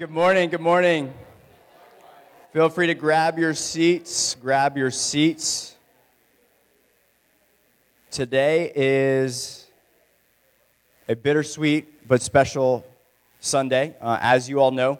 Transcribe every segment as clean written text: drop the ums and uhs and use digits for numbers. Good morning, good morning. Feel free to grab your seats, Today is a bittersweet but special Sunday. As you all know,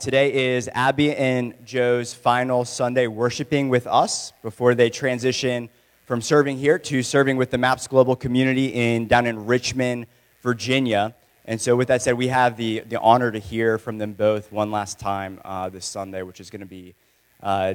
today is Abby and Joe's final Sunday worshiping with us before they transition from serving here to serving with the MAPS Global Community down in Richmond, Virginia. And so with that said, we have the honor to hear from them both one last time this Sunday, which is going to be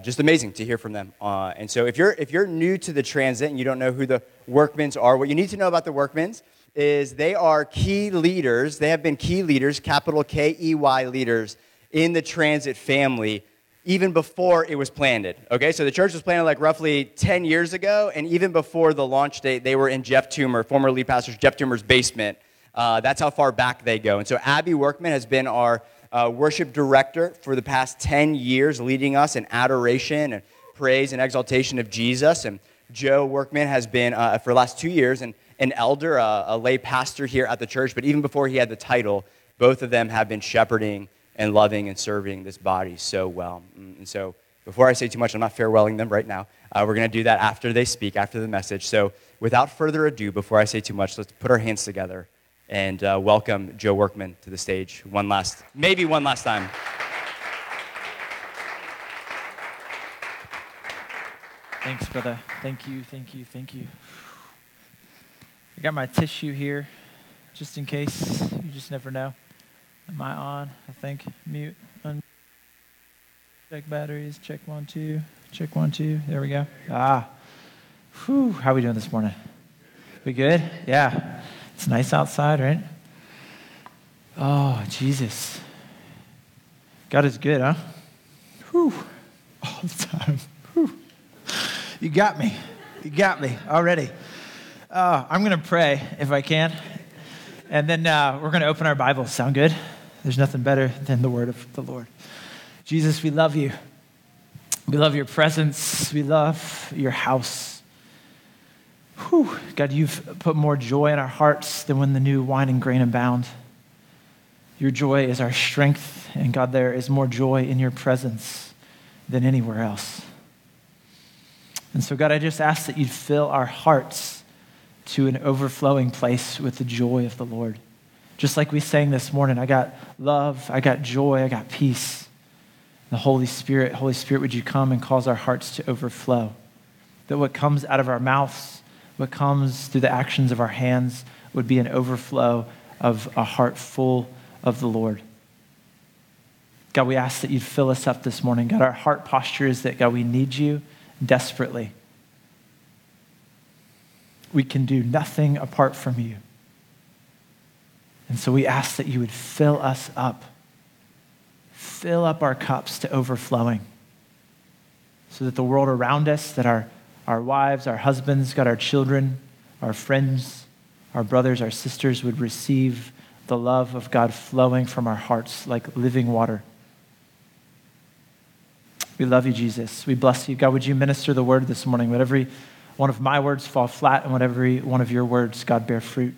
just amazing to hear from them. And so if you're new to the transit and you don't know who the Workmans are, what you need to know about the Workmans is they are key leaders. They have been key leaders, capital K-E-Y leaders, in the transit family even before it was planted. Okay, so the church was planted like roughly 10 years ago, and even before the launch date, they were in Jeff Toomer, former lead pastor Jeff Toomer's basement. That's how far back they go. And so Abby Workman has been our worship director for the past 10 years, leading us in adoration and praise and exaltation of Jesus. And Joe Workman has been, for the last 2 years, an elder, a lay pastor here at the church. But even before he had the title, both of them have been shepherding and loving and serving this body so well. And so before I say too much, I'm not farewelling them right now. We're going to do that after they speak, after the message. So without further ado, before I say too much, let's put our hands together and welcome Joe Workman to the stage one last time. Thanks, brother. Thank you. I got my tissue here, just in case. You just never know. Am I on? I think. Mute. Check batteries. Check one, two. There we go. Whew. How are we doing this morning? We good? Yeah. It's nice outside, right? Oh, Jesus. God is good, huh? Whew. All the time. Whew. You got me already. I'm going to pray if I can. And then we're going to open our Bibles. Sound good? There's nothing better than the word of the Lord. Jesus, we love you. We love your presence. We love your house. Whew. God, you've put more joy in our hearts than when the new wine and grain abound. Your joy is our strength, and God, there is more joy in your presence than anywhere else. And so, God, I just ask that you'd fill our hearts to an overflowing place with the joy of the Lord. Just like we sang this morning, I got love, I got joy, I got peace. The Holy Spirit, would you come and cause our hearts to overflow? That what comes out of our mouths, what comes through the actions of our hands would be an overflow of a heart full of the Lord. God, we ask that you'd fill us up this morning. God, our heart posture is that, God, we need you desperately. We can do nothing apart from you. And so we ask that you would fill us up. Fill up our cups to overflowing so that the world around us, that our wives, our husbands, God, our children, our friends, our brothers, our sisters would receive the love of God flowing from our hearts like living water. We love you, Jesus. We bless you. God, would you minister the word this morning? Would every one of my words fall flat, and would every one of your words, God, bear fruit?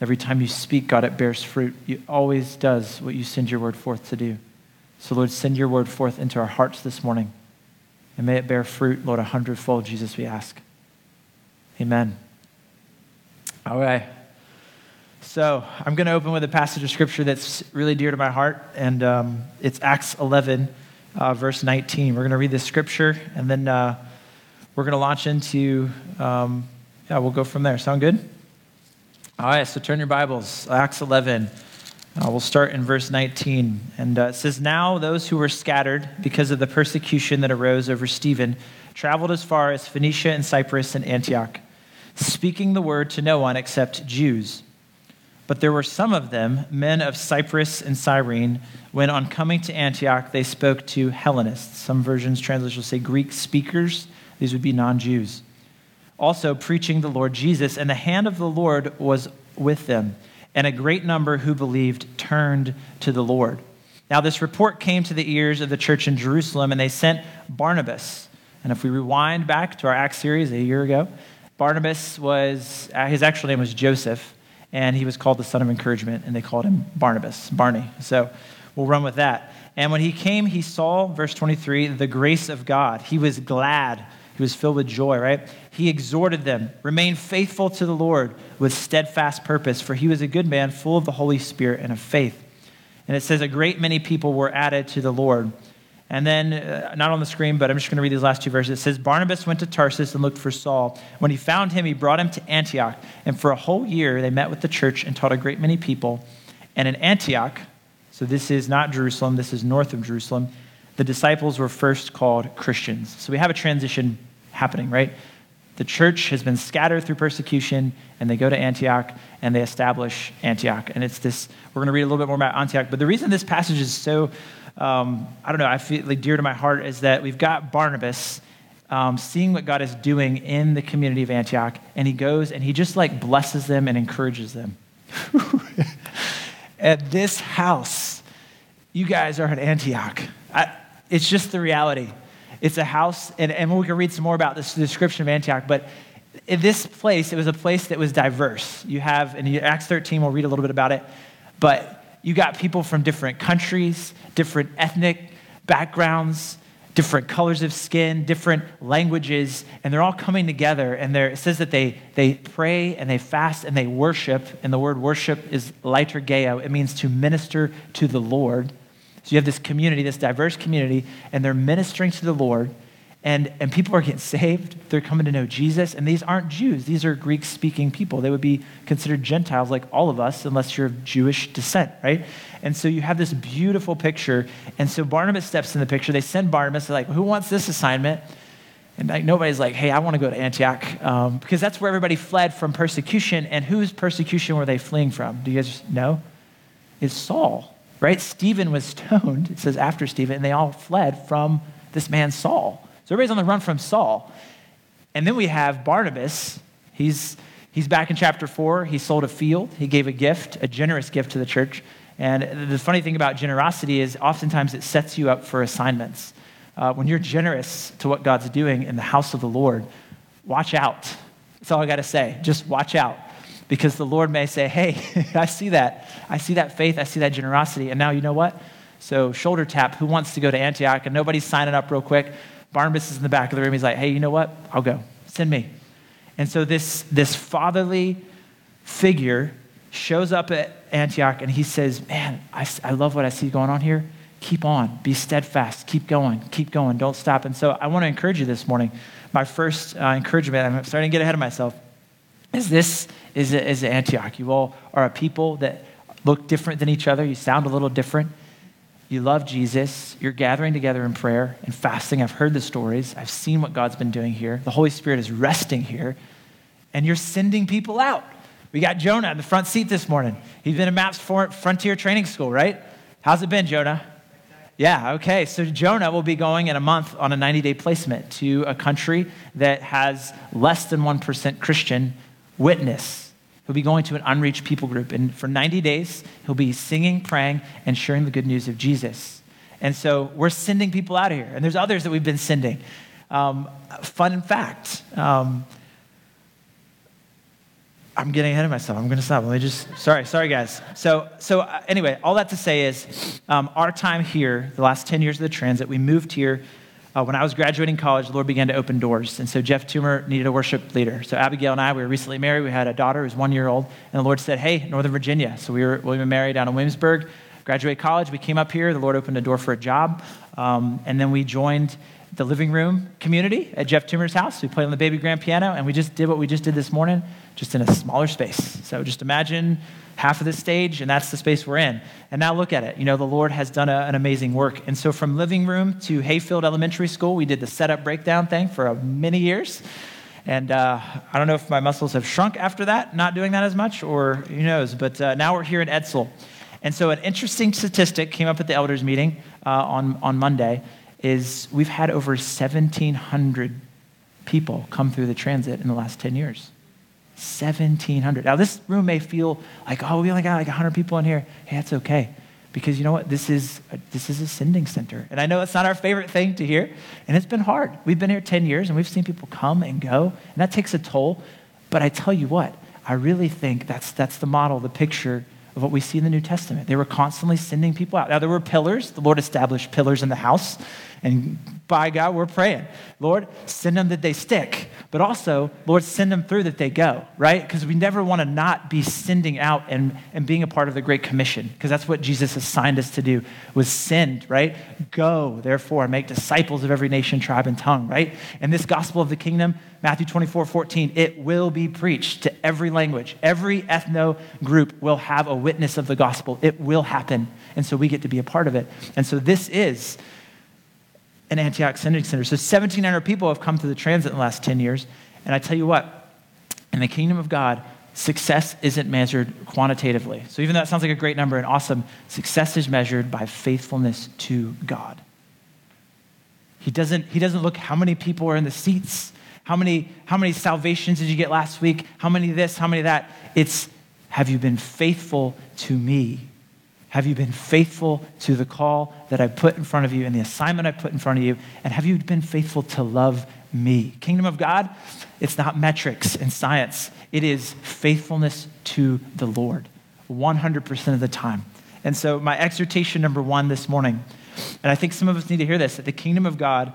Every time you speak, God, it bears fruit. It always does what you send your word forth to do. So, Lord, send your word forth into our hearts this morning. And may it bear fruit, Lord, 100-fold, Jesus, we ask. Amen. All right. So I'm going to open with a passage of Scripture that's really dear to my heart, and it's Acts 11, verse 19. We're going to read this Scripture, and then we're going to launch into, we'll go from there. Sound good? All right, so turn your Bibles, Acts 11. We'll start in verse 19, and it says, "Now those who were scattered because of the persecution that arose over Stephen traveled as far as Phoenicia and Cyprus and Antioch, speaking the word to no one except Jews. But there were some of them, men of Cyprus and Cyrene, when on coming to Antioch they spoke to Hellenists." Some versions, translations say Greek speakers. These would be non-Jews. "Also preaching the Lord Jesus, and the hand of the Lord was with them. And a great number who believed turned to the Lord. Now this report came to the ears of the church in Jerusalem, and they sent Barnabas." And if we rewind back to our Acts series a year ago, Barnabas his actual name was Joseph, and he was called the son of encouragement, and they called him Barnabas, Barney. So we'll run with that. And when he came, he saw, verse 23, the grace of God. He was glad. He was filled with joy, right? He exhorted them, remain faithful to the Lord with steadfast purpose, for he was a good man, full of the Holy Spirit and of faith. And it says a great many people were added to the Lord. And then, not on the screen, but I'm just going to read these last two verses. It says, Barnabas went to Tarsus and looked for Saul. When he found him, he brought him to Antioch. And for a whole year, they met with the church and taught a great many people. And in Antioch, so this is not Jerusalem, this is north of Jerusalem, the disciples were first called Christians. So we have a transition happening, right? The church has been scattered through persecution, and they go to Antioch, and they establish Antioch. And it's this, we're going to read a little bit more about Antioch, but the reason this passage is so, I don't know, I feel like dear to my heart, is that we've got Barnabas seeing what God is doing in the community of Antioch, and he goes and he just like blesses them and encourages them. At this house, you guys are at Antioch. It's just the reality. It's a house, and we can read some more about this, the description of Antioch, but in this place, it was a place that was diverse. You have, in Acts 13, we'll read a little bit about it, but you got people from different countries, different ethnic backgrounds, different colors of skin, different languages, and they're all coming together, and it says that they pray, and they fast, and they worship, and the word worship is liturgeo. It means to minister to the Lord. So you have this community, this diverse community, and they're ministering to the Lord, and people are getting saved. They're coming to know Jesus, and these aren't Jews. These are Greek-speaking people. They would be considered Gentiles like all of us, unless you're of Jewish descent, right? And so you have this beautiful picture, and so Barnabas steps in the picture. They send Barnabas. They're like, who wants this assignment? And like nobody's like, hey, I want to go to Antioch, because that's where everybody fled from persecution, and whose persecution were they fleeing from? Do you guys know? It's Saul. Right? Stephen was stoned, it says after Stephen, and they all fled from this man Saul. So everybody's on the run from Saul. And then we have Barnabas. He's back in chapter 4. He sold a field. He gave a gift, a generous gift to the church. And the funny thing about generosity is oftentimes it sets you up for assignments. When you're generous to what God's doing in the house of the Lord, watch out. That's all I got to say. Just watch out. Because the Lord may say, hey, I see that. I see that faith. I see that generosity. And now you know what? So shoulder tap, who wants to go to Antioch? And nobody's signing up real quick. Barnabas is in the back of the room. He's like, hey, you know what? I'll go. Send me. And so this fatherly figure shows up at Antioch, and he says, man, I love what I see going on here. Keep on. Be steadfast. Keep going. Keep going. Don't stop. And so I want to encourage you this morning. My first encouragement, I'm starting to get ahead of myself, is this is Antioch. You all are a people that look different than each other. You sound a little different. You love Jesus. You're gathering together in prayer and fasting. I've heard the stories. I've seen what God's been doing here. The Holy Spirit is resting here, and you're sending people out. We got Jonah in the front seat this morning. He's been in MAPS Frontier Training School, right? How's it been, Jonah? Yeah, okay. So Jonah will be going in a month on a 90-day placement to a country that has less than 1% Christian witness. He'll be going to an unreached people group. And for 90 days, he'll be singing, praying, and sharing the good news of Jesus. And so we're sending people out of here. And there's others that we've been sending. Fun fact. I'm getting ahead of myself. I'm going to stop. Let me just, sorry guys. So anyway, all that to say is our time here, the last 10 years of the transit, we moved here. When I was graduating college, the Lord began to open doors. And so Jeff Toomer needed a worship leader. So Abigail and I, we were recently married. We had a daughter who's 1 year old. And the Lord said, hey, Northern Virginia. So we were married down in Williamsburg, graduated college. We came up here. The Lord opened a door for a job. And then we joined the living room community at Jeff Toomer's house. We played on the baby grand piano. And we just did what we just did this morning, just in a smaller space. So just imagine half of this stage, and that's the space we're in. And now look at it. You know, the Lord has done an amazing work. And so from living room to Hayfield Elementary School, we did the setup breakdown thing for many years. And I don't know if my muscles have shrunk after that, not doing that as much, or who knows. But now we're here in Edsel. And so an interesting statistic came up at the elders meeting on Monday, is we've had over 1,700 people come through the transit in the last 10 years. 1,700. Now, this room may feel like, oh, we only got like 100 people in here. Hey, that's okay. Because you know what? This is a sending center. And I know it's not our favorite thing to hear, and it's been hard. We've been here 10 years, and we've seen people come and go, and that takes a toll. But I tell you what, I really think that's the model, the picture of what we see in the New Testament. They were constantly sending people out. Now, there were pillars. The Lord established pillars in the house. And by God, we're praying, Lord, send them that they stick. But also, Lord, send them through that they go, right? Because we never want to not be sending out and being a part of the Great Commission, because that's what Jesus assigned us to do, was send, right? Go, therefore, and make disciples of every nation, tribe, and tongue, right? And this gospel of the kingdom, Matthew 24:14, it will be preached to every language. Every ethno group will have a witness of the gospel. It will happen. And so we get to be a part of it. And so this is an Antioch Synod Center. So 1,700 people have come through the transit in the last 10 years. And I tell you what, in the kingdom of God, success isn't measured quantitatively. So even though that sounds like a great number and awesome, success is measured by faithfulness to God. He doesn't look how many people are in the seats, how many salvations did you get last week, how many this, how many that. It's, have you been faithful to me? Have you been faithful to the call that I put in front of you and the assignment I put in front of you? And have you been faithful to love me? Kingdom of God, it's not metrics and science. It is faithfulness to the Lord 100% of the time. And so my exhortation number one this morning, and I think some of us need to hear this, that the kingdom of God,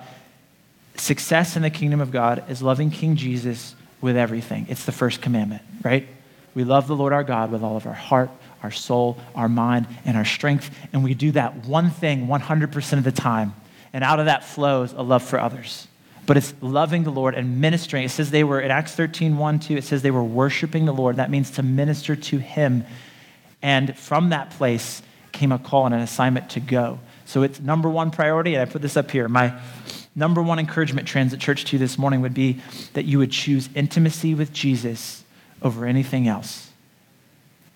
success in the kingdom of God is loving King Jesus with everything. It's the first commandment, right? We love the Lord our God with all of our heart, our soul, our mind, and our strength. And we do that one thing 100% of the time. And out of that flows a love for others. But it's loving the Lord and ministering. It says they were, in Acts 13:1-2, it says they were worshiping the Lord. That means to minister to him. And from that place came a call and an assignment to go. So it's number one priority, and I put this up here. My number one encouragement, Transit Church, to you this morning would be that you would choose intimacy with Jesus over anything else.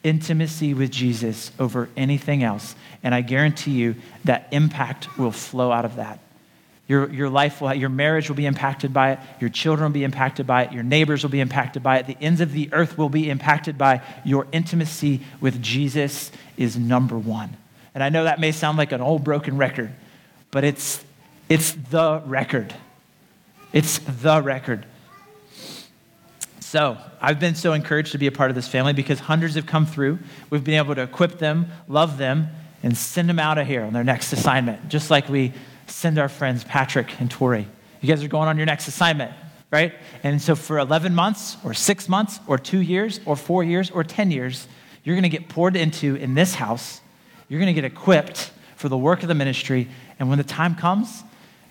Intimacy with Jesus over anything else. And I guarantee you that impact will flow out of that. Your life will, your marriage will be impacted by it. Your children will be impacted by it. Your neighbors will be impacted by it. The ends of the earth will be impacted by your intimacy with Jesus is number one. And I know that may sound like an old broken record, but it's the record. It's the record. So I've been so encouraged to be a part of this family because hundreds have come through. We've been able to equip them, love them, and send them out of here on their next assignment, just like we send our friends Patrick and Tori. You guys are going on your next assignment, right? And so for 11 months or 6 months or 2 years or 4 years or 10 years, you're going to get poured into in this house. You're going to get equipped for the work of the ministry. And when the time comes,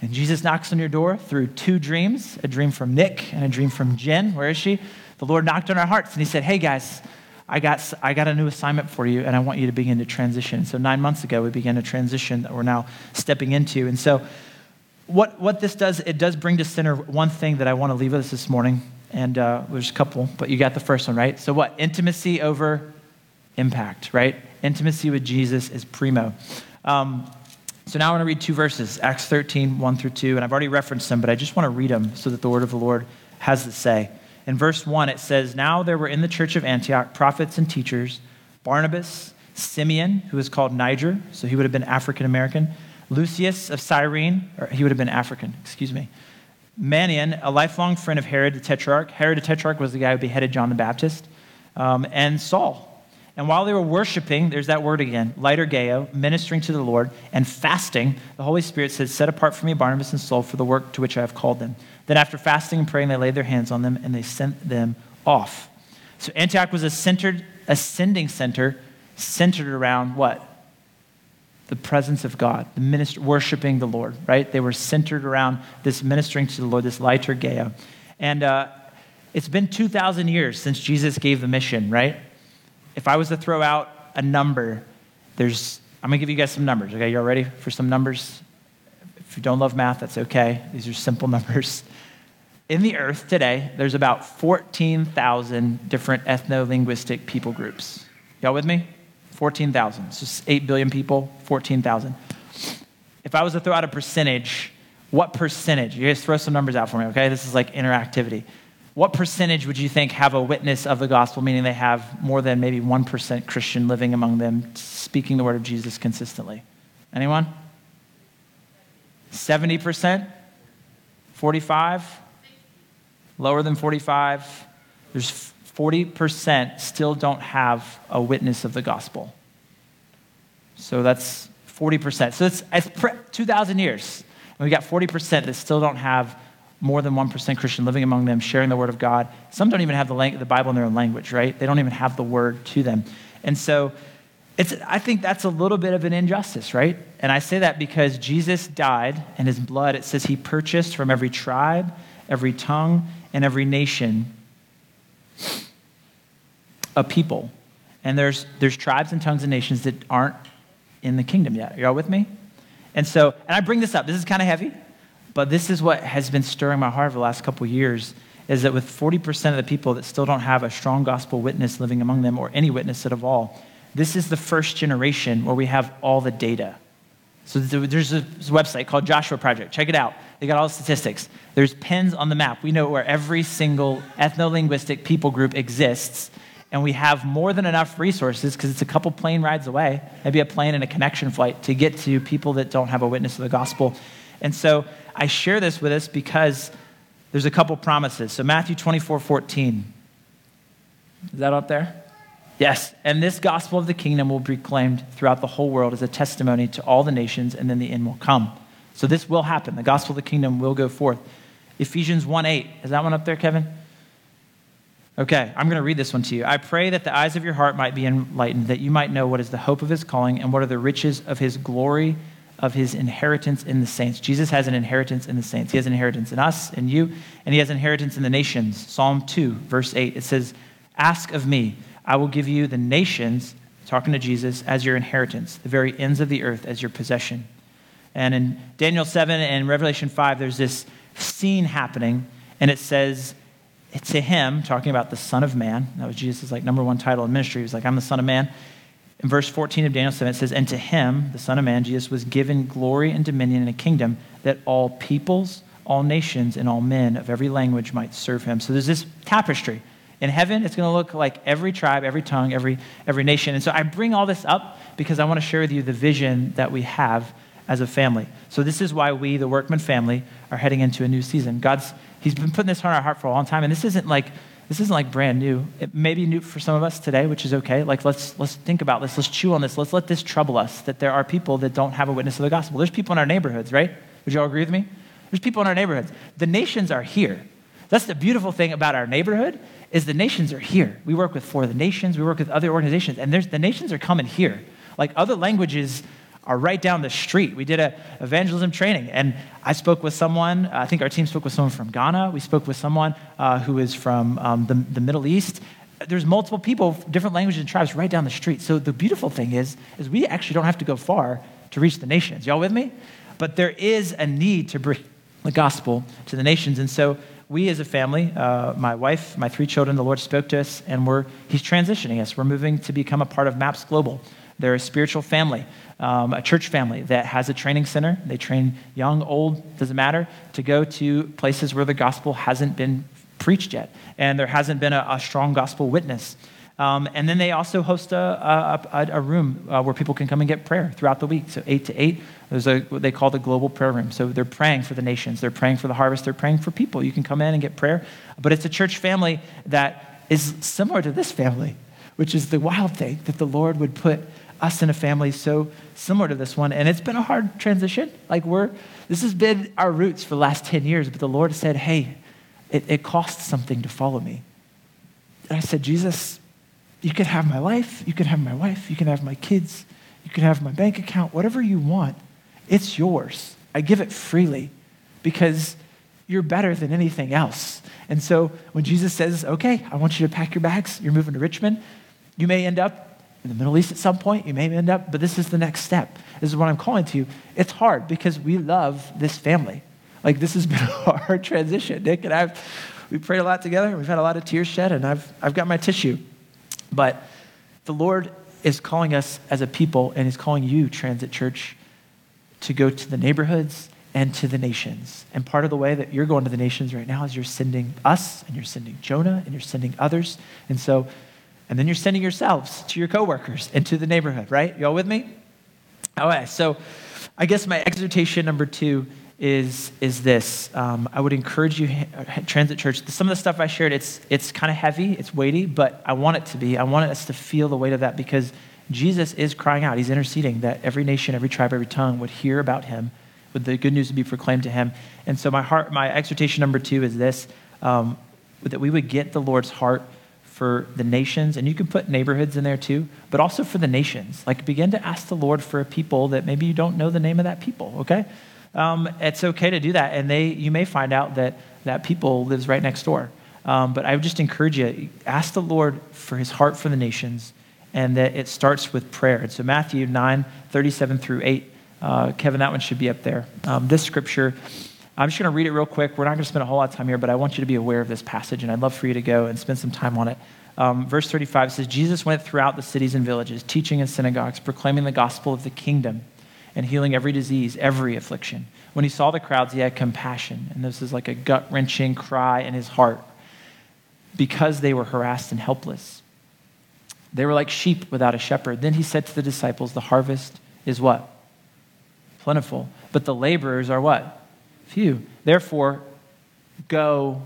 and Jesus knocks on your door through two dreams, a dream from Nick and a dream from Jen. Where is she? The Lord knocked on our hearts and he said, hey guys, I got a new assignment for you and I want you to begin to transition. So 9 months ago, we began a transition that we're now stepping into. And so what this does, it does bring to center one thing that I want to leave with us this morning. And there's a couple, but you got the first one, right? So what? Intimacy over impact, right? Intimacy with Jesus is primo. So now I want to read two verses, Acts 13:1-2, and I've already referenced them, but I just want to read them so that the word of the Lord has to say. In verse 1, it says, now there were in the church of Antioch prophets and teachers, Barnabas, Simeon, who is called Niger, so he would have been African-American, Lucius of Cyrene, or he would have been African, excuse me, Mannion, a lifelong friend of Herod the Tetrarch. Herod the Tetrarch was the guy who beheaded John the Baptist, and Saul. And while they were worshiping, there's that word again, liturgeo, ministering to the Lord, and fasting, the Holy Spirit said, set apart for me Barnabas and Saul for the work to which I have called them. Then after fasting and praying, they laid their hands on them and they sent them off. So Antioch was a sending center centered around what? The presence of God, the worshiping the Lord, right? They were centered around this ministering to the Lord, this liturgeo. And it's been 2,000 years since Jesus gave the mission, right? If I was to throw out a number, I'm gonna give you guys some numbers, okay? Y'all ready for some numbers? If you don't love math, that's okay. These are simple numbers. In the earth today, there's about 14,000 different ethno-linguistic people groups. Y'all with me? 14,000, it's just 8 billion people, 14,000. If I was to throw out a percentage, what percentage? You guys throw some numbers out for me, okay? This is like interactivity. What percentage would you think have a witness of the gospel, meaning they have more than maybe 1% Christian living among them, speaking the word of Jesus consistently? Anyone? 70%? 45? Lower than 45? There's 40% still don't have a witness of the gospel. So that's 40%. So it's 2,000 years. And we got 40% that still don't have more than 1% Christian living among them, sharing the word of God. Some don't even have the Bible in their own language, right? They don't even have the word to them. And so I think that's a little bit of an injustice, right? And I say that because Jesus died, and his blood, it says he purchased from every tribe, every tongue, and every nation a people. And there's tribes and tongues and nations that aren't in the kingdom yet. Are y'all with me? And so, and I bring this up. This is kind of heavy, but this is what has been stirring my heart over the last couple of years, is that with 40% of the people that still don't have a strong gospel witness living among them, or any witness at all, this is the first generation where we have all the data. So there's a website called Joshua Project. Check it out. They got all the statistics. There's pins on the map. We know where every single ethno-linguistic people group exists, and we have more than enough resources, because it's a couple plane rides away, maybe a plane and a connection flight, to get to people that don't have a witness of the gospel. And so I share this with us because there's a couple promises. So Matthew 24:14. Is that up there? Yes, and this gospel of the kingdom will be proclaimed throughout the whole world as a testimony to all the nations, and then the end will come. So this will happen. The gospel of the kingdom will go forth. Ephesians 1:8. Is that one up there, Kevin? Okay, I'm going to read this one to you. I pray that the eyes of your heart might be enlightened, that you might know what is the hope of his calling, and what are the riches of his glory, of his inheritance in the saints. Jesus has an inheritance in the saints. He has an inheritance in us, in you, and he has an inheritance in the nations. Psalm 2, verse 8, it says, ask of me, I will give you the nations, talking to Jesus, as your inheritance, the very ends of the earth as your possession. And in Daniel 7 and Revelation 5, there's this scene happening, and it says, to him, talking about the Son of Man, that was Jesus' number one title in ministry, he was like, I'm the Son of Man. In verse 14 of Daniel 7, it says, and to him, the Son of Man, Jesus, was given glory and dominion and a kingdom, that all peoples, all nations, and all men of every language might serve him. So there's this tapestry. In heaven, it's going to look like every tribe, every tongue, every nation. And so I bring all this up because I want to share with you the vision that we have as a family. So this is why we, the Workman family, are heading into a new season. He's been putting this on our heart for a long time, and this isn't like brand new. It may be new for some of us today, which is okay. Let's think about this. Let's chew on this. Let's let this trouble us, that there are people that don't have a witness of the gospel. There's people in our neighborhoods, right? Would you all agree with me? There's people in our neighborhoods. The nations are here. That's the beautiful thing about our neighborhood, is the nations are here. We work with For the Nations. We work with other organizations, and the nations are coming here. Other languages are right down the street. We did an evangelism training, and I spoke with someone. I think our team spoke with someone from Ghana. We spoke with someone who is from the Middle East. There's multiple people, different languages and tribes right down the street. So the beautiful thing is we actually don't have to go far to reach the nations. Y'all with me? But there is a need to bring the gospel to the nations. And so we as a family, my wife, my three children, the Lord spoke to us, and he's transitioning us. We're moving to become a part of MAPS Global. They're a spiritual family, a church family that has a training center. They train young, old, doesn't matter, to go to places where the gospel hasn't been preached yet, and there hasn't been a strong gospel witness. And then they also host a room where people can come and get prayer throughout the week. So 8 to 8, there's what they call the global prayer room. So they're praying for the nations, they're praying for the harvest, they're praying for people. You can come in and get prayer, but it's a church family that is similar to this family, which is the wild thing, that the Lord would put us in a family so similar to this one. And it's been a hard transition. This has been our roots for the last 10 years, but the Lord said, hey, it costs something to follow me. And I said, Jesus, you can have my life, you can have my wife, you can have my kids, you can have my bank account, whatever you want, it's yours. I give it freely because you're better than anything else. And so when Jesus says, okay, I want you to pack your bags, you're moving to Richmond, you may end up in the Middle East at some point, but this is the next step. This is what I'm calling to you. It's hard because we love this family. This has been a hard transition. Nick and we prayed a lot together. We've had a lot of tears shed, and I've got my tissue. But the Lord is calling us as a people, and he's calling you, Transit Church, to go to the neighborhoods and to the nations. And part of the way that you're going to the nations right now is you're sending us, and you're sending Jonah, and you're sending others. And then you're sending yourselves to your coworkers and to the neighborhood, right? You all with me? All right, so I guess my exhortation number 2 is this. I would encourage you, Transit Church, some of the stuff I shared, it's kind of heavy, it's weighty, but I want it to be. I want us to feel the weight of that because Jesus is crying out. He's interceding that every nation, every tribe, every tongue would hear about him, would the good news would be proclaimed to him. And so my exhortation number 2 is this, that we would get the Lord's heart for the nations, and you can put neighborhoods in there too, but also for the nations. Like begin to ask the Lord for a people that maybe you don't know the name of that people, okay? It's okay to do that, and you may find out that that people lives right next door. But I would just encourage you, ask the Lord for his heart for the nations, and that it starts with prayer. And so Matthew 9:37-8, Kevin, that one should be up there. This scripture, I'm just going to read it real quick. We're not going to spend a whole lot of time here, but I want you to be aware of this passage, and I'd love for you to go and spend some time on it. Verse 35 says, Jesus went throughout the cities and villages, teaching in synagogues, proclaiming the gospel of the kingdom, and healing every disease, every affliction. When he saw the crowds, he had compassion. And this is like a gut-wrenching cry in his heart because they were harassed and helpless. They were like sheep without a shepherd. Then he said to the disciples, the harvest is what? Plentiful. But the laborers are what? Few. Therefore, go.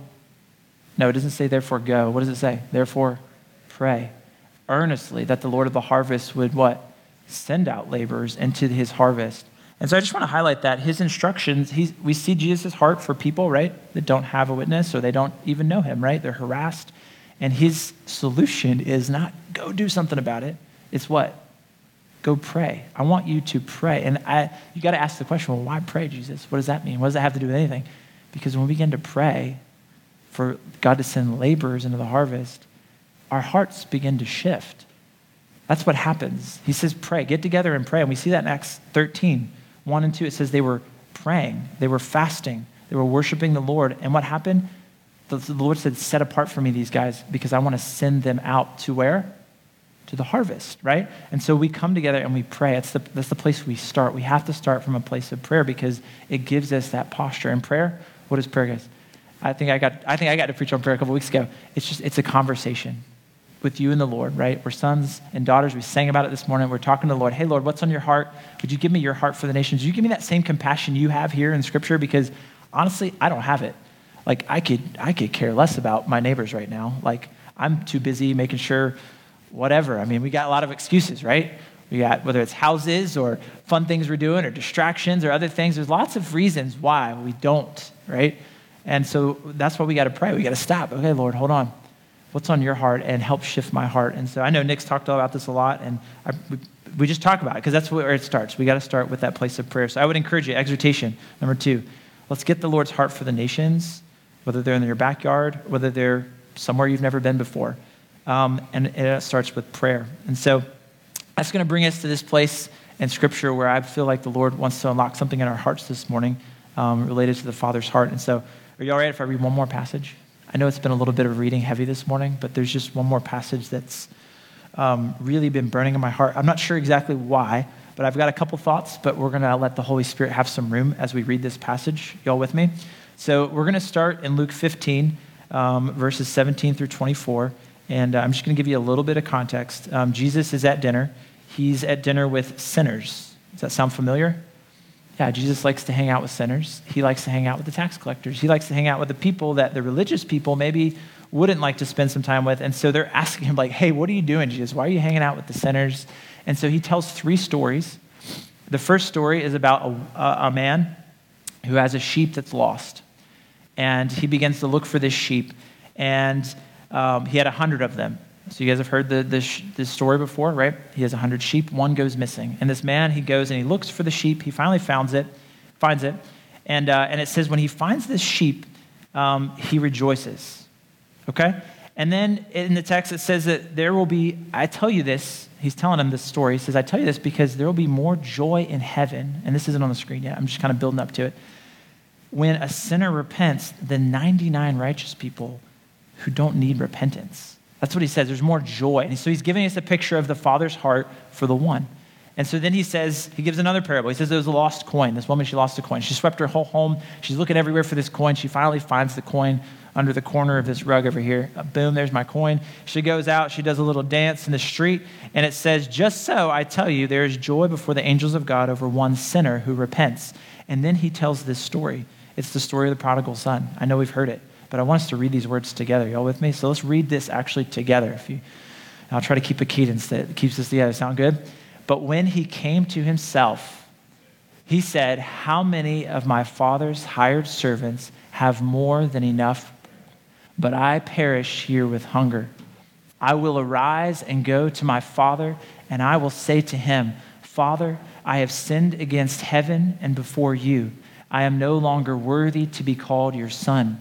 No, it doesn't say therefore go. What does it say? Therefore, pray earnestly that the Lord of the harvest would what? Send out laborers into his harvest. And so I just want to highlight that. His instructions, we see Jesus' heart for people, right? That don't have a witness or they don't even know him, right? They're harassed. And his solution is not go do something about it. It's what? Go pray. I want you to pray. And you got to ask the question, well, why pray, Jesus? What does that mean? What does that have to do with anything? Because when we begin to pray for God to send laborers into the harvest, our hearts begin to shift. That's what happens. He says, pray, get together and pray. And we see that in Acts 13:1-2. It says they were praying, they were fasting, they were worshiping the Lord. And what happened? The Lord said, set apart for me these guys because I want to send them out to where? To the harvest, right? And so we come together and we pray. That's the place we start. We have to start from a place of prayer because it gives us that posture. And prayer, what is prayer, guys? I think I got to preach on prayer a couple weeks ago. It's a conversation with you and the Lord, right? We're sons and daughters. We sang about it this morning. We're talking to the Lord. Hey, Lord, what's on your heart? Would you give me your heart for the nations? Would you give me that same compassion you have here in Scripture? Because honestly, I don't have it. Like I could care less about my neighbors right now. Like I'm too busy making sure whatever. I mean, we got a lot of excuses, right? We got whether it's houses or fun things we're doing or distractions or other things. There's lots of reasons why we don't, right? And so that's why we got to pray. We got to stop. Okay, Lord, hold on. What's on your heart and help shift my heart? And so I know Nick's talked about this a lot, and we just talk about it because that's where it starts. We got to start with that place of prayer. So I would encourage you, exhortation number 2, let's get the Lord's heart for the nations, whether they're in your backyard, whether they're somewhere you've never been before. And it starts with prayer. And so that's going to bring us to this place in Scripture where I feel like the Lord wants to unlock something in our hearts this morning related to the Father's heart. And so are you all right if I read one more passage? I know it's been a little bit of reading heavy this morning, but there's just one more passage that's really been burning in my heart. I'm not sure exactly why, but I've got a couple thoughts, but we're going to let the Holy Spirit have some room as we read this passage. Y'all with me? So we're going to start in Luke 15, verses 17-24, and I'm just going to give you a little bit of context. Jesus is at dinner. He's at dinner with sinners. Does that sound familiar? Yeah, Jesus likes to hang out with sinners. He likes to hang out with the tax collectors. He likes to hang out with the people that the religious people maybe wouldn't like to spend some time with. And so they're asking him like, hey, what are you doing, Jesus? Why are you hanging out with the sinners? And so he tells 3 stories. The first story is about a man who has a sheep that's lost. And he begins to look for this sheep. And he had 100 of them. So you guys have heard this story before, right? He has 100 sheep, one goes missing. And this man, he goes and he looks for the sheep. He finally finds it. And it says when he finds this sheep, he rejoices, okay? And then in the text, it says that there will be, I tell you this, he's telling him this story. He says, I tell you this because there will be more joy in heaven. And this isn't on the screen yet. I'm just kind of building up to it. When a sinner repents, than 99 righteous people who don't need repentance. That's what he says. There's more joy. And so he's giving us a picture of the Father's heart for the one. And so then he says, he gives another parable. He says there was a lost coin. This woman, she lost a coin. She swept her whole home. She's looking everywhere for this coin. She finally finds the coin under the corner of this rug over here. Boom, there's my coin. She goes out. She does a little dance in the street. And it says, just so I tell you, there is joy before the angels of God over one sinner who repents. And then he tells this story. It's the story of the prodigal son. I know we've heard it, but I want us to read these words together. Y'all with me? So let's read this actually together. I'll try to keep a cadence that keeps us together. Sound good? But when he came to himself, he said, how many of my father's hired servants have more than enough? But I perish here with hunger. I will arise and go to my father, and I will say to him, Father, I have sinned against heaven and before you. I am no longer worthy to be called your son.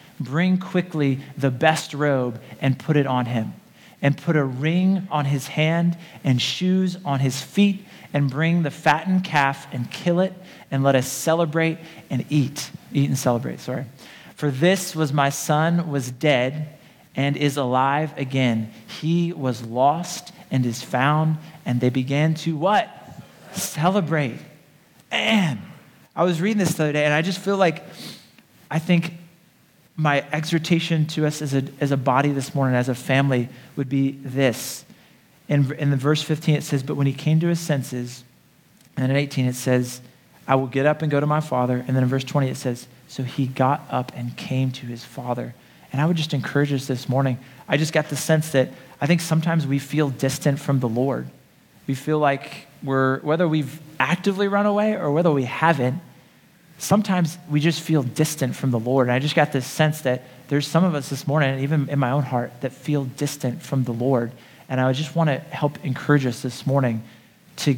bring quickly the best robe and put it on him. And put a ring on his hand and shoes on his feet, and bring the fattened calf and kill it, and let us celebrate and eat. Eat and celebrate, sorry. For this was my son, was dead and is alive again. He was lost and is found, and they began to what? Celebrate. Man, I was reading this the other day, and I just feel like, I think my exhortation to us as a body this morning, as a family, would be this. In the verse 15, it says, but when he came to his senses, and in 18, it says, I will get up and go to my father. And then in verse 20, it says, so he got up and came to his father. And I would just encourage us this morning. I just got the sense that I think sometimes we feel distant from the Lord. We feel like whether we've actively run away or whether we haven't, sometimes we just feel distant from the Lord. And I just got this sense that there's some of us this morning, even in my own heart, that feel distant from the Lord. And I just want to help encourage us this morning to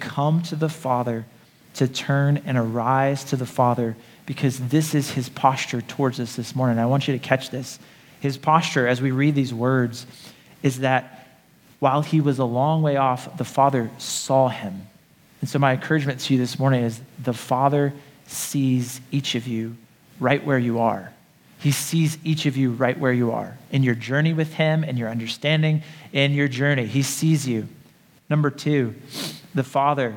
come to the Father, to turn and arise to the Father, because this is his posture towards us this morning. I want you to catch this. His posture, as we read these words, is that while he was a long way off, the Father saw him. And so my encouragement to you this morning is the Father sees each of you right where you are. He sees each of you right where you are in your journey with him, in your understanding, in your journey. He sees you. Number two, the Father,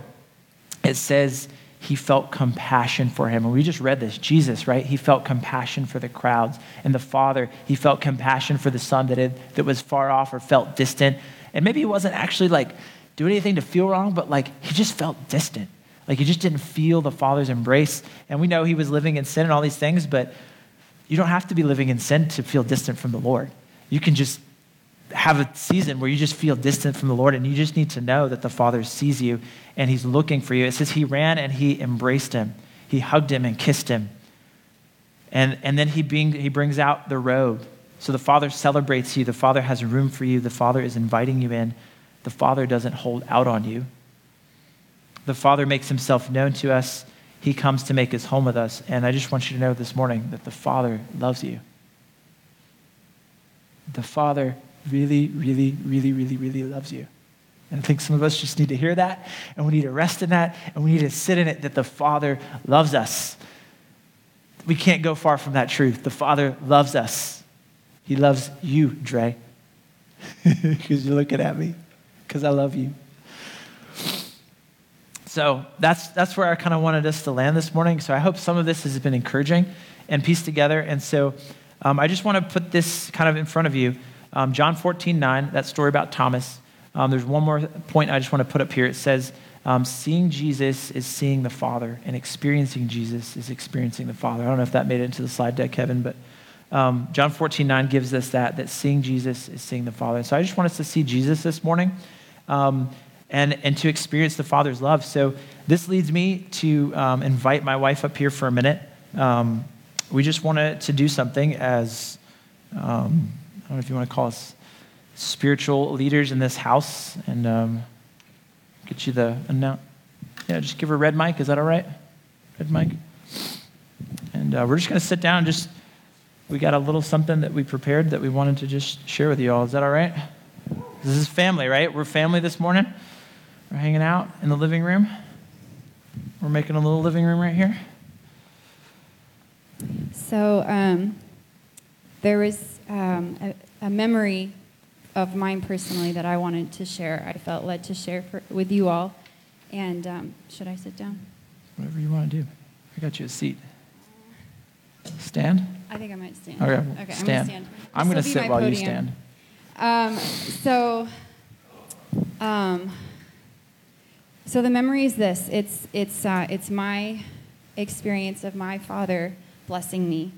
it says he felt compassion for him. And we just read this, Jesus, right? He felt compassion for the crowds. And the Father, he felt compassion for the son that was far off or felt distant. And maybe he wasn't actually like doing anything to feel wrong, but like he just felt distant. Like he just didn't feel the Father's embrace. And we know he was living in sin and all these things, but you don't have to be living in sin to feel distant from the Lord. You can just have a season where you just feel distant from the Lord, and you just need to know that the Father sees you and he's looking for you. It says he ran and he embraced him. He hugged him and kissed him. And then he brings out the robe. So the Father celebrates you. The Father has room for you. The Father is inviting you in. The Father doesn't hold out on you. The Father makes himself known to us. He comes to make his home with us. And I just want you to know this morning that the Father loves you. The Father really, really, really, really, really loves you. And I think some of us just need to hear that, and we need to rest in that, and we need to sit in it that the Father loves us. We can't go far from that truth. The Father loves us. He loves you, Dre, because you're looking at me, because I love you. So that's where I kind of wanted us to land this morning. So I hope some of this has been encouraging and pieced together. And so I just want to put this kind of in front of you. John 14:9, that story about Thomas. There's one more point I just want to put up here. It says, seeing Jesus is seeing the Father, and experiencing Jesus is experiencing the Father. I don't know if that made it into the slide deck, Kevin, but John 14:9 gives us that seeing Jesus is seeing the Father. And so I just want us to see Jesus this morning. And to experience the Father's love. So this leads me to invite my wife up here for a minute. We just wanted to do something as, I don't know if you want to call us spiritual leaders in this house, and get you the announcement. Yeah, just give her a red mic. Is that all right? Red mic. And we're just going to sit down. And just we got a little something that we prepared that we wanted to just share with you all. Is that all right? This is family, right? We're family this morning. We're hanging out in the living room. We're making a little living room right here. So there was a memory of mine personally that I wanted to share. I felt led to share with you all. And should I sit down? Whatever you want to do. I got you a seat. Stand? I think I might stand. Okay, well, okay, stand. I'm going to sit while podium. You stand. So the memory is this. It's my experience of my father blessing me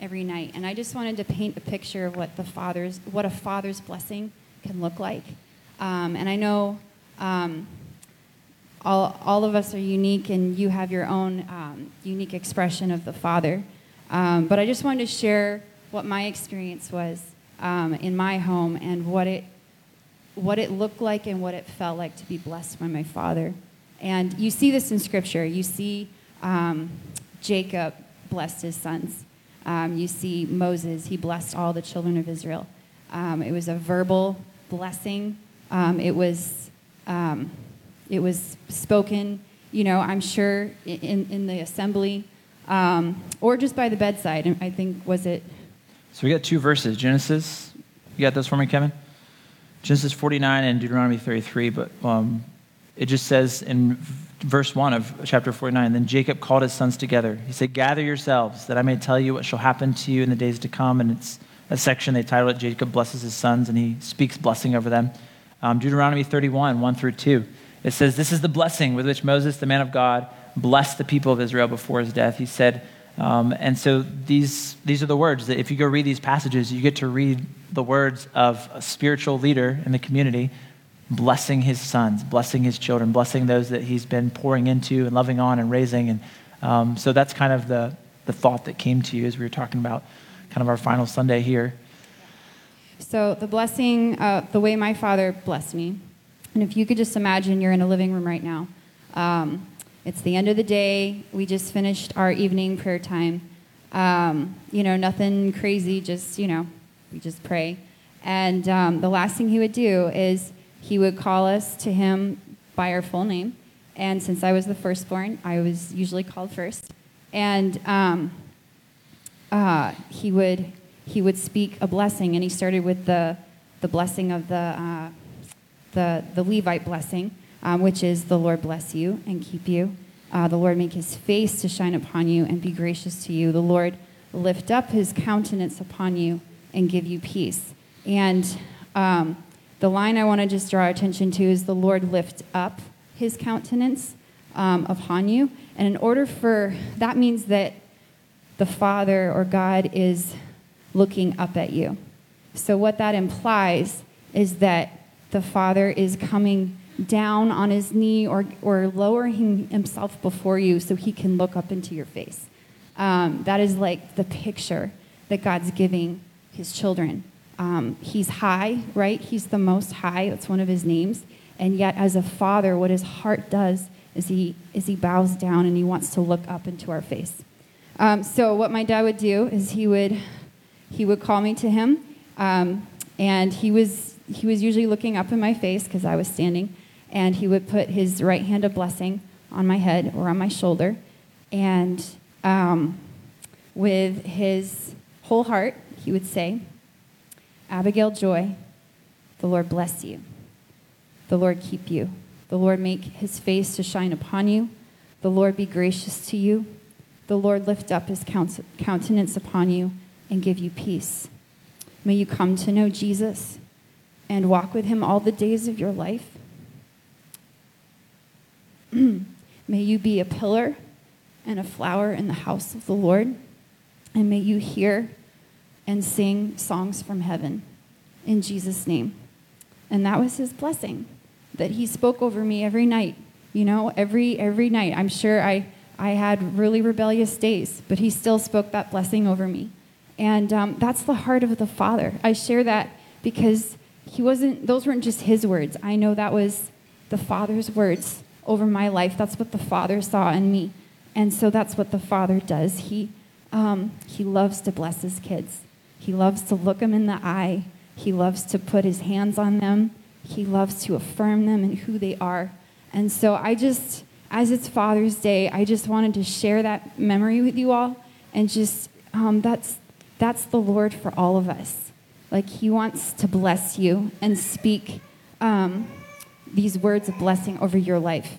every night, and I just wanted to paint a picture of what a father's blessing can look like. And I know all of us are unique, and you have your own unique expression of the father. But I just wanted to share what my experience was in my home and what it looked like and what it felt like to be blessed by my father. And you see this in Scripture. You see Jacob blessed his sons. You see Moses, he blessed all the children of Israel. It was a verbal blessing. It was spoken, you know, I'm sure in the assembly, or just by the bedside, I think, was it? So we got two verses, Genesis. You got those for me, Kevin? Genesis 49 and Deuteronomy 33, but it just says in verse 1 of chapter 49, then Jacob called his sons together. He said, gather yourselves that I may tell you what shall happen to you in the days to come. And it's a section they titled it, Jacob blesses his sons and he speaks blessing over them. Deuteronomy 31, 1 through 2. It says, this is the blessing with which Moses, the man of God, blessed the people of Israel before his death. He said, and so these are the words that if you go read these passages, you get to read the words of a spiritual leader in the community, blessing his sons, blessing his children, blessing those that he's been pouring into and loving on and raising. And so that's kind of the thought that came to you as we were talking about kind of our final Sunday here. So the blessing, the way my father blessed me, and if you could just imagine you're in a living room right now. It's the end of the day. We just finished our evening prayer time. You know, nothing crazy, just, you know, we just pray. And the last thing he would do is he would call us to him by our full name. And since I was the firstborn, I was usually called first. And he would speak a blessing. And he started with the blessing of the Levite blessing, which is the Lord bless you and keep you. The Lord make his face to shine upon you and be gracious to you. The Lord lift up his countenance upon you and give you peace. And the line I want to just draw attention to is the Lord lift up his countenance upon you. And in order for, that means that the Father or God is looking up at you. So what that implies is that the Father is coming down on his knee or lowering himself before you so he can look up into your face. That is like the picture that God's giving his children. He's high, right? He's the most high. That's one of his names. And yet as a father, what his heart does is he bows down and he wants to look up into our face. So what my dad would do is he would call me to him, and he was usually looking up in my face because I was standing, and he would put his right hand of blessing on my head or on my shoulder, and with his whole heart, he would say, Abigail Joy, the Lord bless you. The Lord keep you. The Lord make his face to shine upon you. The Lord be gracious to you. The Lord lift up his countenance upon you and give you peace. May you come to know Jesus and walk with him all the days of your life. May you be a pillar and a flower in the house of the Lord, and may you hear and sing songs from heaven in Jesus' name. And that was his blessing that he spoke over me every night, you know, every night. I'm sure I had really rebellious days, but he still spoke that blessing over me. And that's the heart of the Father. I share that because those weren't just his words. I know that was the Father's words over my life. That's what the Father saw in me. And so that's what the Father does. He loves to bless his kids. He loves to look them in the eye. He loves to put his hands on them. He loves to affirm them and who they are. And so I just, as it's Father's Day, I just wanted to share that memory with you all. And just, that's the Lord for all of us. Like, he wants to bless you and speak these words of blessing over your life.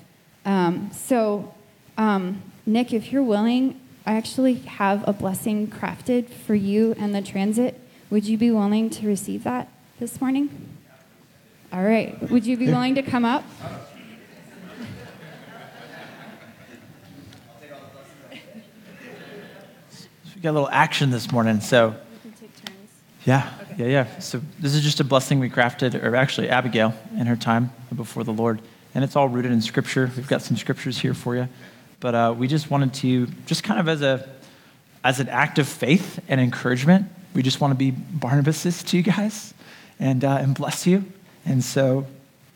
Nick, if you're willing, I actually have a blessing crafted for you and the transit. Would you be willing to receive that this morning? All right. Would you be willing to come up? Got a little action this morning, so we can take turns. Yeah. So this is just a blessing we crafted, or actually Abigail in her time before the Lord, and it's all rooted in Scripture. We've got some scriptures here for you, but we just wanted to, just kind of as an act of faith and encouragement, we just want to be Barnabases to you guys and bless you, and so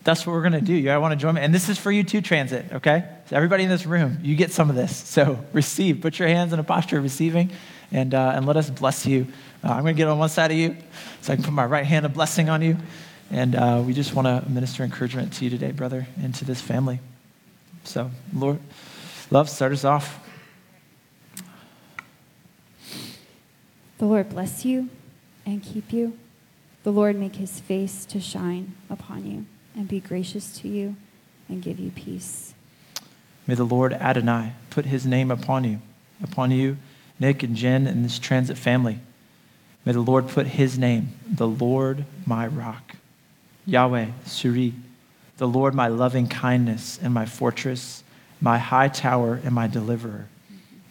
that's what we're gonna do. You want to join me, and this is for you too, transit. Okay, so everybody in this room, you get some of this. So receive. Put your hands in a posture of receiving. And let us bless you. I'm going to get on one side of you so I can put my right hand of blessing on you. And we just want to minister encouragement to you today, brother, and to this family. So, Lord, love, start us off. The Lord bless you and keep you. The Lord make his face to shine upon you and be gracious to you and give you peace. May the Lord Adonai put his name upon you, Nick and Jen and this transit family. May the Lord put his name, the Lord my rock, Yahweh, Suri, the Lord my loving kindness and my fortress, my high tower and my deliverer,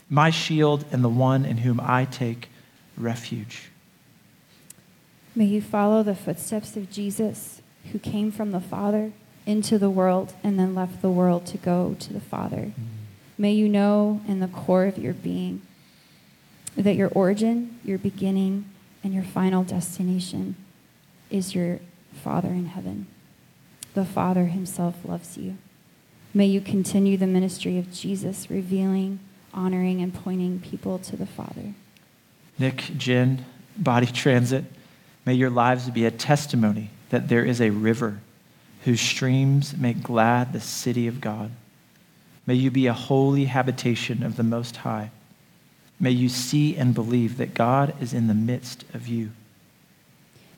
my shield and the one in whom I take refuge. May you follow the footsteps of Jesus, who came from the Father into the world and then left the world to go to the Father. May you know in the core of your being that your origin, your beginning, and your final destination is your Father in heaven. The Father himself loves you. May you continue the ministry of Jesus, revealing, honoring, and pointing people to the Father. Nick, Jen, Body Transit, may your lives be a testimony that there is a river whose streams make glad the city of God. May you be a holy habitation of the Most High. May you see and believe that God is in the midst of you.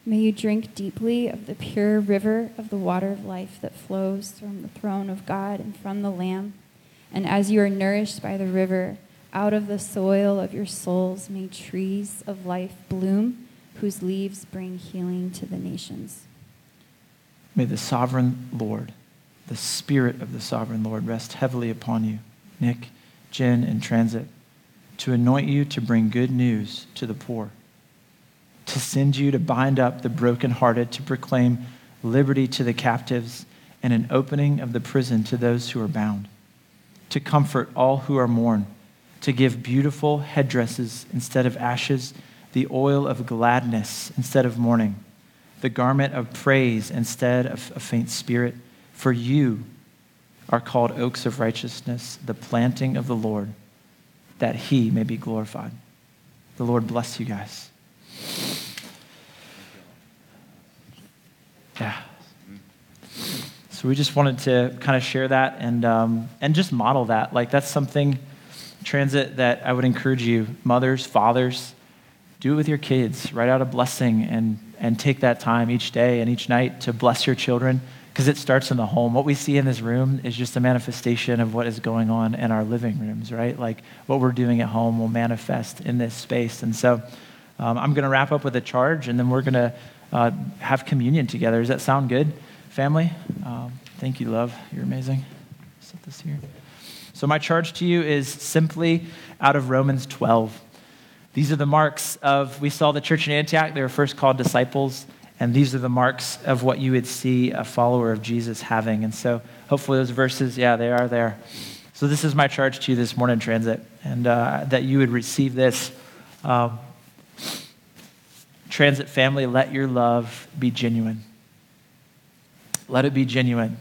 May you drink deeply of the pure river of the water of life that flows from the throne of God and from the Lamb. And as you are nourished by the river, out of the soil of your souls may trees of life bloom, whose leaves bring healing to the nations. May the sovereign Lord, the Spirit of the sovereign Lord, rest heavily upon you, Nick, Jen, and Transit, to anoint you to bring good news to the poor, to send you to bind up the brokenhearted, to proclaim liberty to the captives and an opening of the prison to those who are bound, to comfort all who are mourned, to give beautiful headdresses instead of ashes, the oil of gladness instead of mourning, the garment of praise instead of a faint spirit. For you are called oaks of righteousness, the planting of the Lord, that he may be glorified. The Lord bless you guys. Yeah. So we just wanted to kind of share that and just model that. Like, that's something, transit, that I would encourage you, mothers, fathers, do it with your kids. Write out a blessing and take that time each day and each night to bless your children, because it starts in the home. What we see in this room is just a manifestation of what is going on in our living rooms, right? Like, what we're doing at home will manifest in this space. And so I'm going to wrap up with a charge, and then we're going to have communion together. Does that sound good, family? Thank you, love. You're amazing. Set this here. So my charge to you is simply out of Romans 12. These are the marks of, we saw the church in Antioch, they were first called disciples. And these are the marks of what you would see a follower of Jesus having. And so hopefully those verses, yeah, they are there. So this is my charge to you this morning, Transit, and that you would receive this. Transit family, let your love be genuine. Let it be genuine.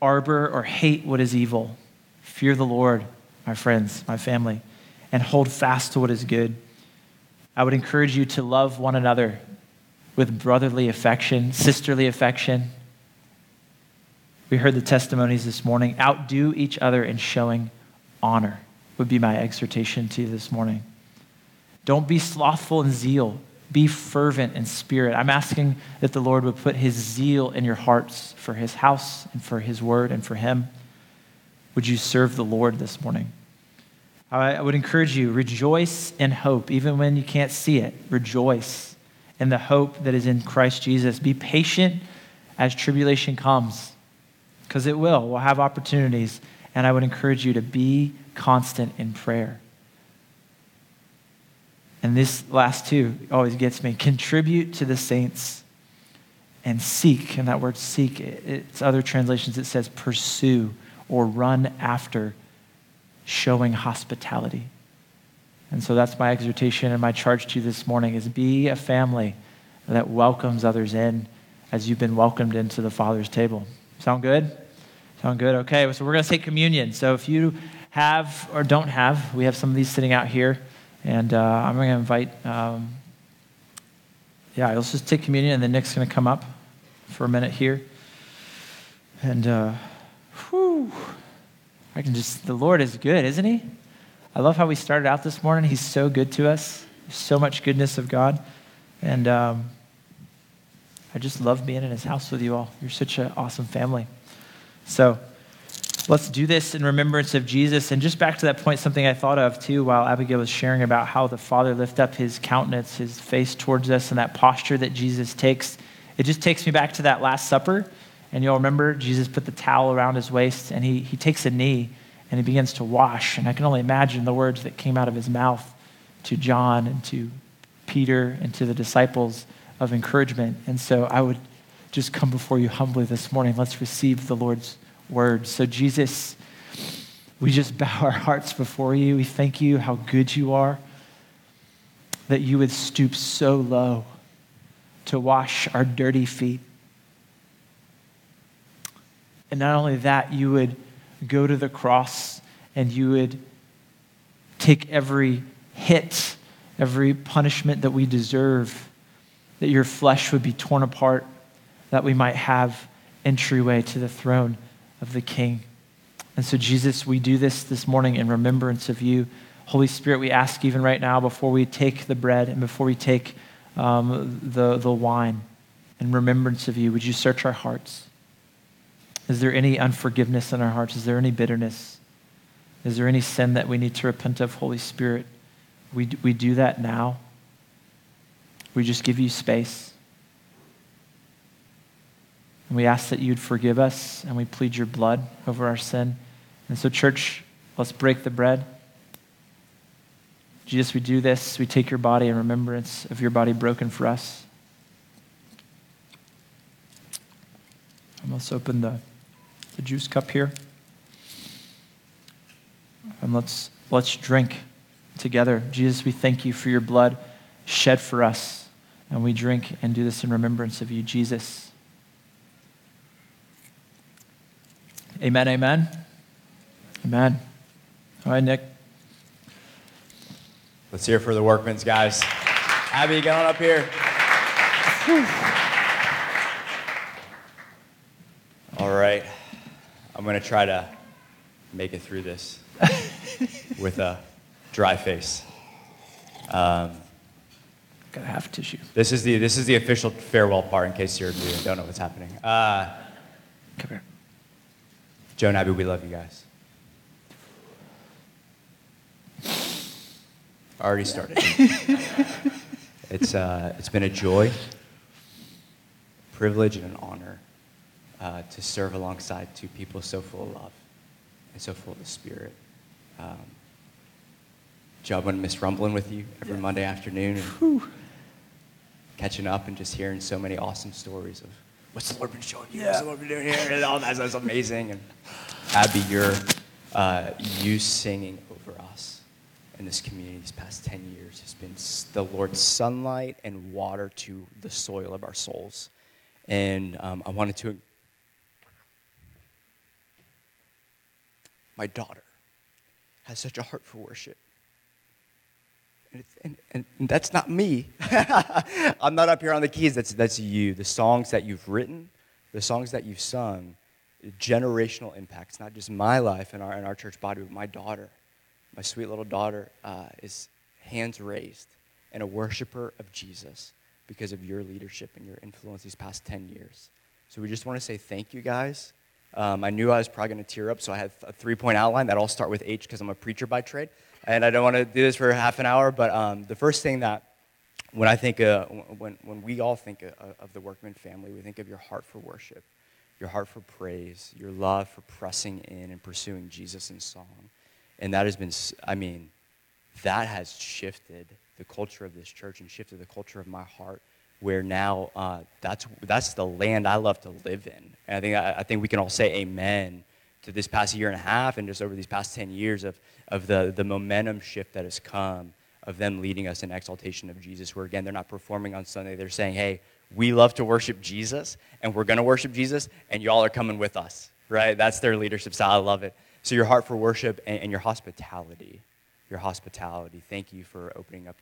arbor or hate what is evil. Fear the Lord, my friends, my family, and hold fast to what is good. I would encourage you to love one another with brotherly affection, sisterly affection. We heard the testimonies this morning. Outdo each other in showing honor would be my exhortation to you this morning. Don't be slothful in zeal. Be fervent in spirit. I'm asking that the Lord would put his zeal in your hearts for his house and for his word and for him. Would you serve the Lord this morning? I would encourage you, rejoice in hope, even when you can't see it. Rejoice in the hope that is in Christ Jesus. Be patient as tribulation comes, because it will. We'll have opportunities, and I would encourage you to be constant in prayer. And this last two always gets me. Contribute to the saints and seek. And that word seek, it's other translations, it says pursue or run after showing hospitality. And so that's my exhortation and my charge to you this morning is be a family that welcomes others in as you've been welcomed into the Father's table. Sound good? Sound good? Okay, so we're going to take communion. So if you have or don't have, we have some of these sitting out here. And I'm going to invite, let's just take communion, and then Nick's going to come up for a minute here. And the Lord is good, isn't he? I love how we started out this morning. He's so good to us. So much goodness of God. And I just love being in his house with you all. You're such an awesome family. So let's do this in remembrance of Jesus. And just back to that point, something I thought of too while Abigail was sharing about how the Father lifts up his countenance, his face towards us, and that posture that Jesus takes. It just takes me back to that Last Supper. And you'll remember Jesus put the towel around his waist and he takes a knee and he begins to wash. And I can only imagine the words that came out of his mouth to John and to Peter and to the disciples of encouragement. And so I would just come before you humbly this morning. Let's receive the Lord's word. So Jesus, we just bow our hearts before you. We thank you how good you are, that you would stoop so low to wash our dirty feet. And not only that, you would go to the cross and you would take every hit, every punishment that we deserve, that your flesh would be torn apart, that we might have entryway to the throne of the King. And so Jesus, we do this morning in remembrance of you. Holy Spirit, we ask even right now before we take the bread and before we take the wine in remembrance of you, would you search our hearts? Is there any unforgiveness in our hearts? Is there any bitterness? Is there any sin that we need to repent of, Holy Spirit? We do that now. We just give you space. And we ask that you'd forgive us, and we plead your blood over our sin. And so, church, let's break the bread. Jesus, we do this. We take your body in remembrance of your body broken for us. And let's open the juice cup here. And let's drink together. Jesus, we thank you for your blood shed for us. And we drink and do this in remembrance of you, Jesus. Amen, amen. Amen. All right, Nick. Let's hear for the Workmen, guys. Abby, get on up here. All right. I'm going to try to make it through this with a dry face. Got to have tissue. This is the official farewell part in case you're new and don't know what's happening. Come here. Joe and Abby, we love you guys. Already started. It's been a joy, privilege, and an honor to serve alongside two people so full of love and so full of the Spirit. Joe, I'm going to miss rumbling with you every Monday afternoon and catching up and just hearing so many awesome stories of what's the Lord been showing you? What's the Lord been doing here? And all that's amazing. And Abby, you singing over us in this community these past 10 years has been the Lord's sunlight and water to the soil of our souls. And I wanted to my daughter has such a heart for worship. And that's not me. I'm not up here on the keys. That's you. The songs that you've written, the songs that you've sung, generational impacts, not just my life and our church body, but my daughter. My sweet little daughter is hands raised and a worshiper of Jesus because of your leadership and your influence these past 10 years. So we just want to say thank you, guys. I knew I was probably going to tear up, so I had a three-point outline that I'll start with H because I'm a preacher by trade, and I don't want to do this for half an hour, but the first thing that when I think, when we all think of the Workman family, we think of your heart for worship, your heart for praise, your love for pressing in and pursuing Jesus in song, and that has been, that has shifted the culture of this church and shifted the culture of my heart, where now that's the land I love to live in. And I think we can all say amen to this past year and a half and just over these past 10 years of the momentum shift that has come of them leading us in exaltation of Jesus, where, again, they're not performing on Sunday. They're saying, hey, we love to worship Jesus, and we're going to worship Jesus, and y'all are coming with us, right? That's their leadership style. I love it. So your heart for worship and your hospitality, Thank you for opening up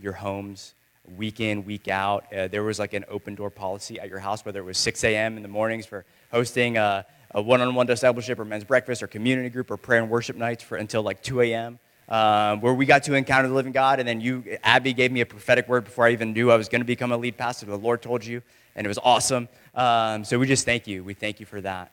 your homes week in, week out. There was like an open door policy at your house, whether it was 6 a.m. in the mornings for hosting a one-on-one discipleship or men's breakfast or community group or prayer and worship nights until like 2 a.m., where we got to encounter the living God. And then Abby gave me a prophetic word before I even knew I was going to become a lead pastor. The Lord told you, and it was awesome. So we just thank you. We thank you for that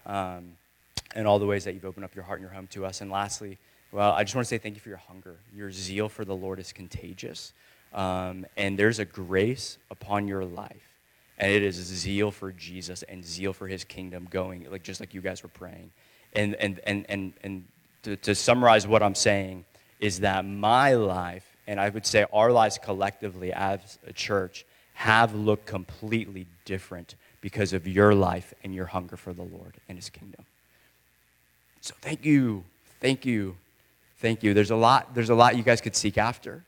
and all the ways that you've opened up your heart and your home to us. And lastly, well, I just want to say thank you for your hunger. Your zeal for the Lord is contagious. And there's a grace upon your life, and it is zeal for Jesus and zeal for his kingdom going, like just like you guys were praying. And to summarize what I'm saying is that my life, and I would say our lives collectively as a church, have looked completely different because of your life and your hunger for the Lord and his kingdom. So thank you. There's a lot you guys could seek after.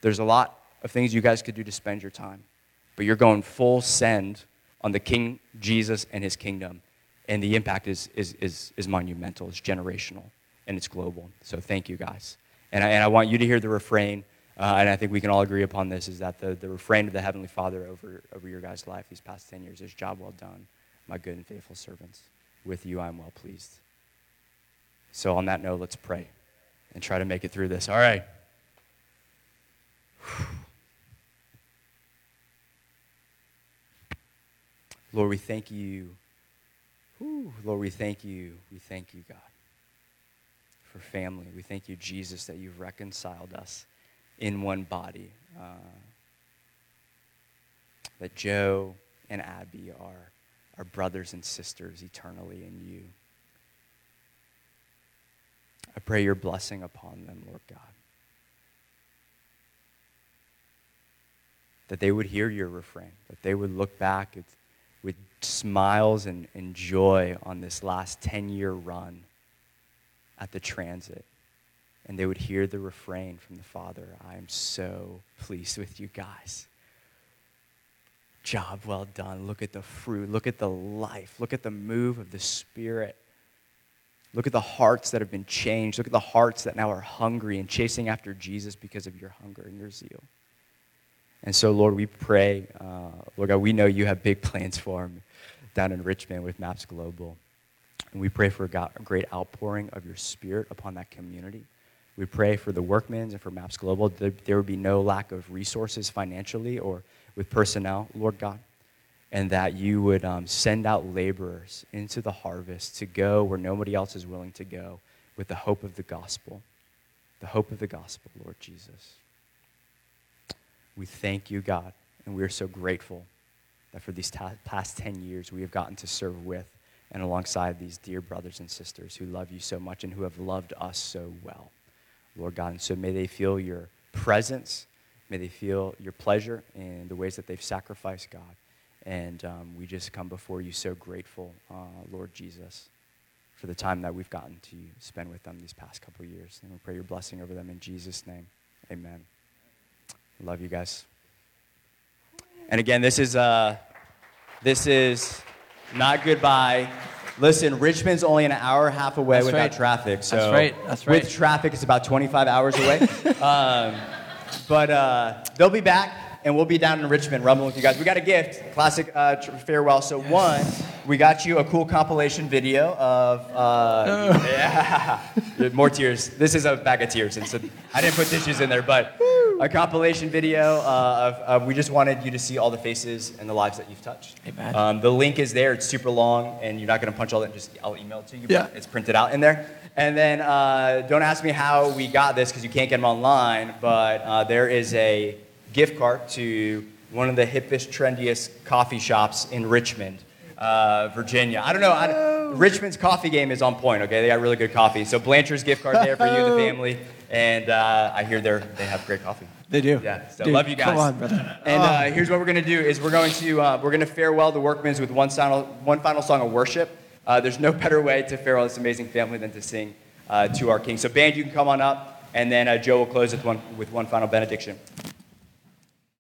There's a lot of things you guys could do to spend your time, but you're going full send on the King Jesus and his kingdom, and the impact is monumental, it's generational, and it's global. So thank you, guys. And I want you to hear the refrain, and I think we can all agree upon this, is that the refrain of the Heavenly Father over your guys' life these past 10 years is, job well done, my good and faithful servants. With you I am well pleased. So on that note, let's pray and try to make it through this. All right. Lord, we thank you. Lord, we thank you. We thank you, God, for family. We thank you, Jesus, that you've reconciled us in one body. That Joe and Abby are our brothers and sisters eternally in you. I pray your blessing upon them, Lord God. That they would hear your refrain, that they would look back with smiles and joy on this last 10-year run at the transit, and they would hear the refrain from the Father, I am so pleased with you guys. Job well done. Look at the fruit. Look at the life. Look at the move of the Spirit. Look at the hearts that have been changed. Look at the hearts that now are hungry and chasing after Jesus because of your hunger and your zeal. And so, Lord, we pray, Lord God, we know you have big plans for them down in Richmond with MAPS Global. And we pray for God, a great outpouring of your Spirit upon that community. We pray for the Workmans and for MAPS Global, that there would be no lack of resources financially or with personnel, Lord God, and that you would send out laborers into the harvest to go where nobody else is willing to go with the hope of the gospel, Lord Jesus. We thank you, God, and we are so grateful that for these past 10 years we have gotten to serve with and alongside these dear brothers and sisters who love you so much and who have loved us so well, Lord God. And so may they feel your presence, may they feel your pleasure in the ways that they've sacrificed, God. And we just come before you so grateful, Lord Jesus, for the time that we've gotten to spend with them these past couple years. And we pray your blessing over them in Jesus' name, amen. Love you guys. And again, this is not goodbye. Listen, Richmond's only an hour and a half away without traffic. So That's right. With traffic, it's about 25 hours away. But they'll be back. And we'll be down in Richmond rumbling with you guys. We got a gift, classic farewell. So one, we got you a cool compilation video of, more tears. This is a bag of tears. And so I didn't put tissues in there, but a compilation video we just wanted you to see all the faces and the lives that you've touched. Amen. The link is there. It's super long, and you're not going to punch all that. Just I'll email it to you. Yeah. It's printed out in there. And then don't ask me how we got this because you can't get them online, but there is a gift card to one of the hippest, trendiest coffee shops in Richmond, Virginia. I don't know. Richmond's coffee game is on point, okay? They got really good coffee. So Blanchard's gift card there for you, the family. And I hear they have great coffee. They do. Yeah, so dude, love you guys. Come on, brother. And here's what we're going to do is we're going to farewell the Workmans with one final song of worship. There's no better way to farewell this amazing family than to sing to our King. So band, you can come on up. And then Joe will close with one final benediction.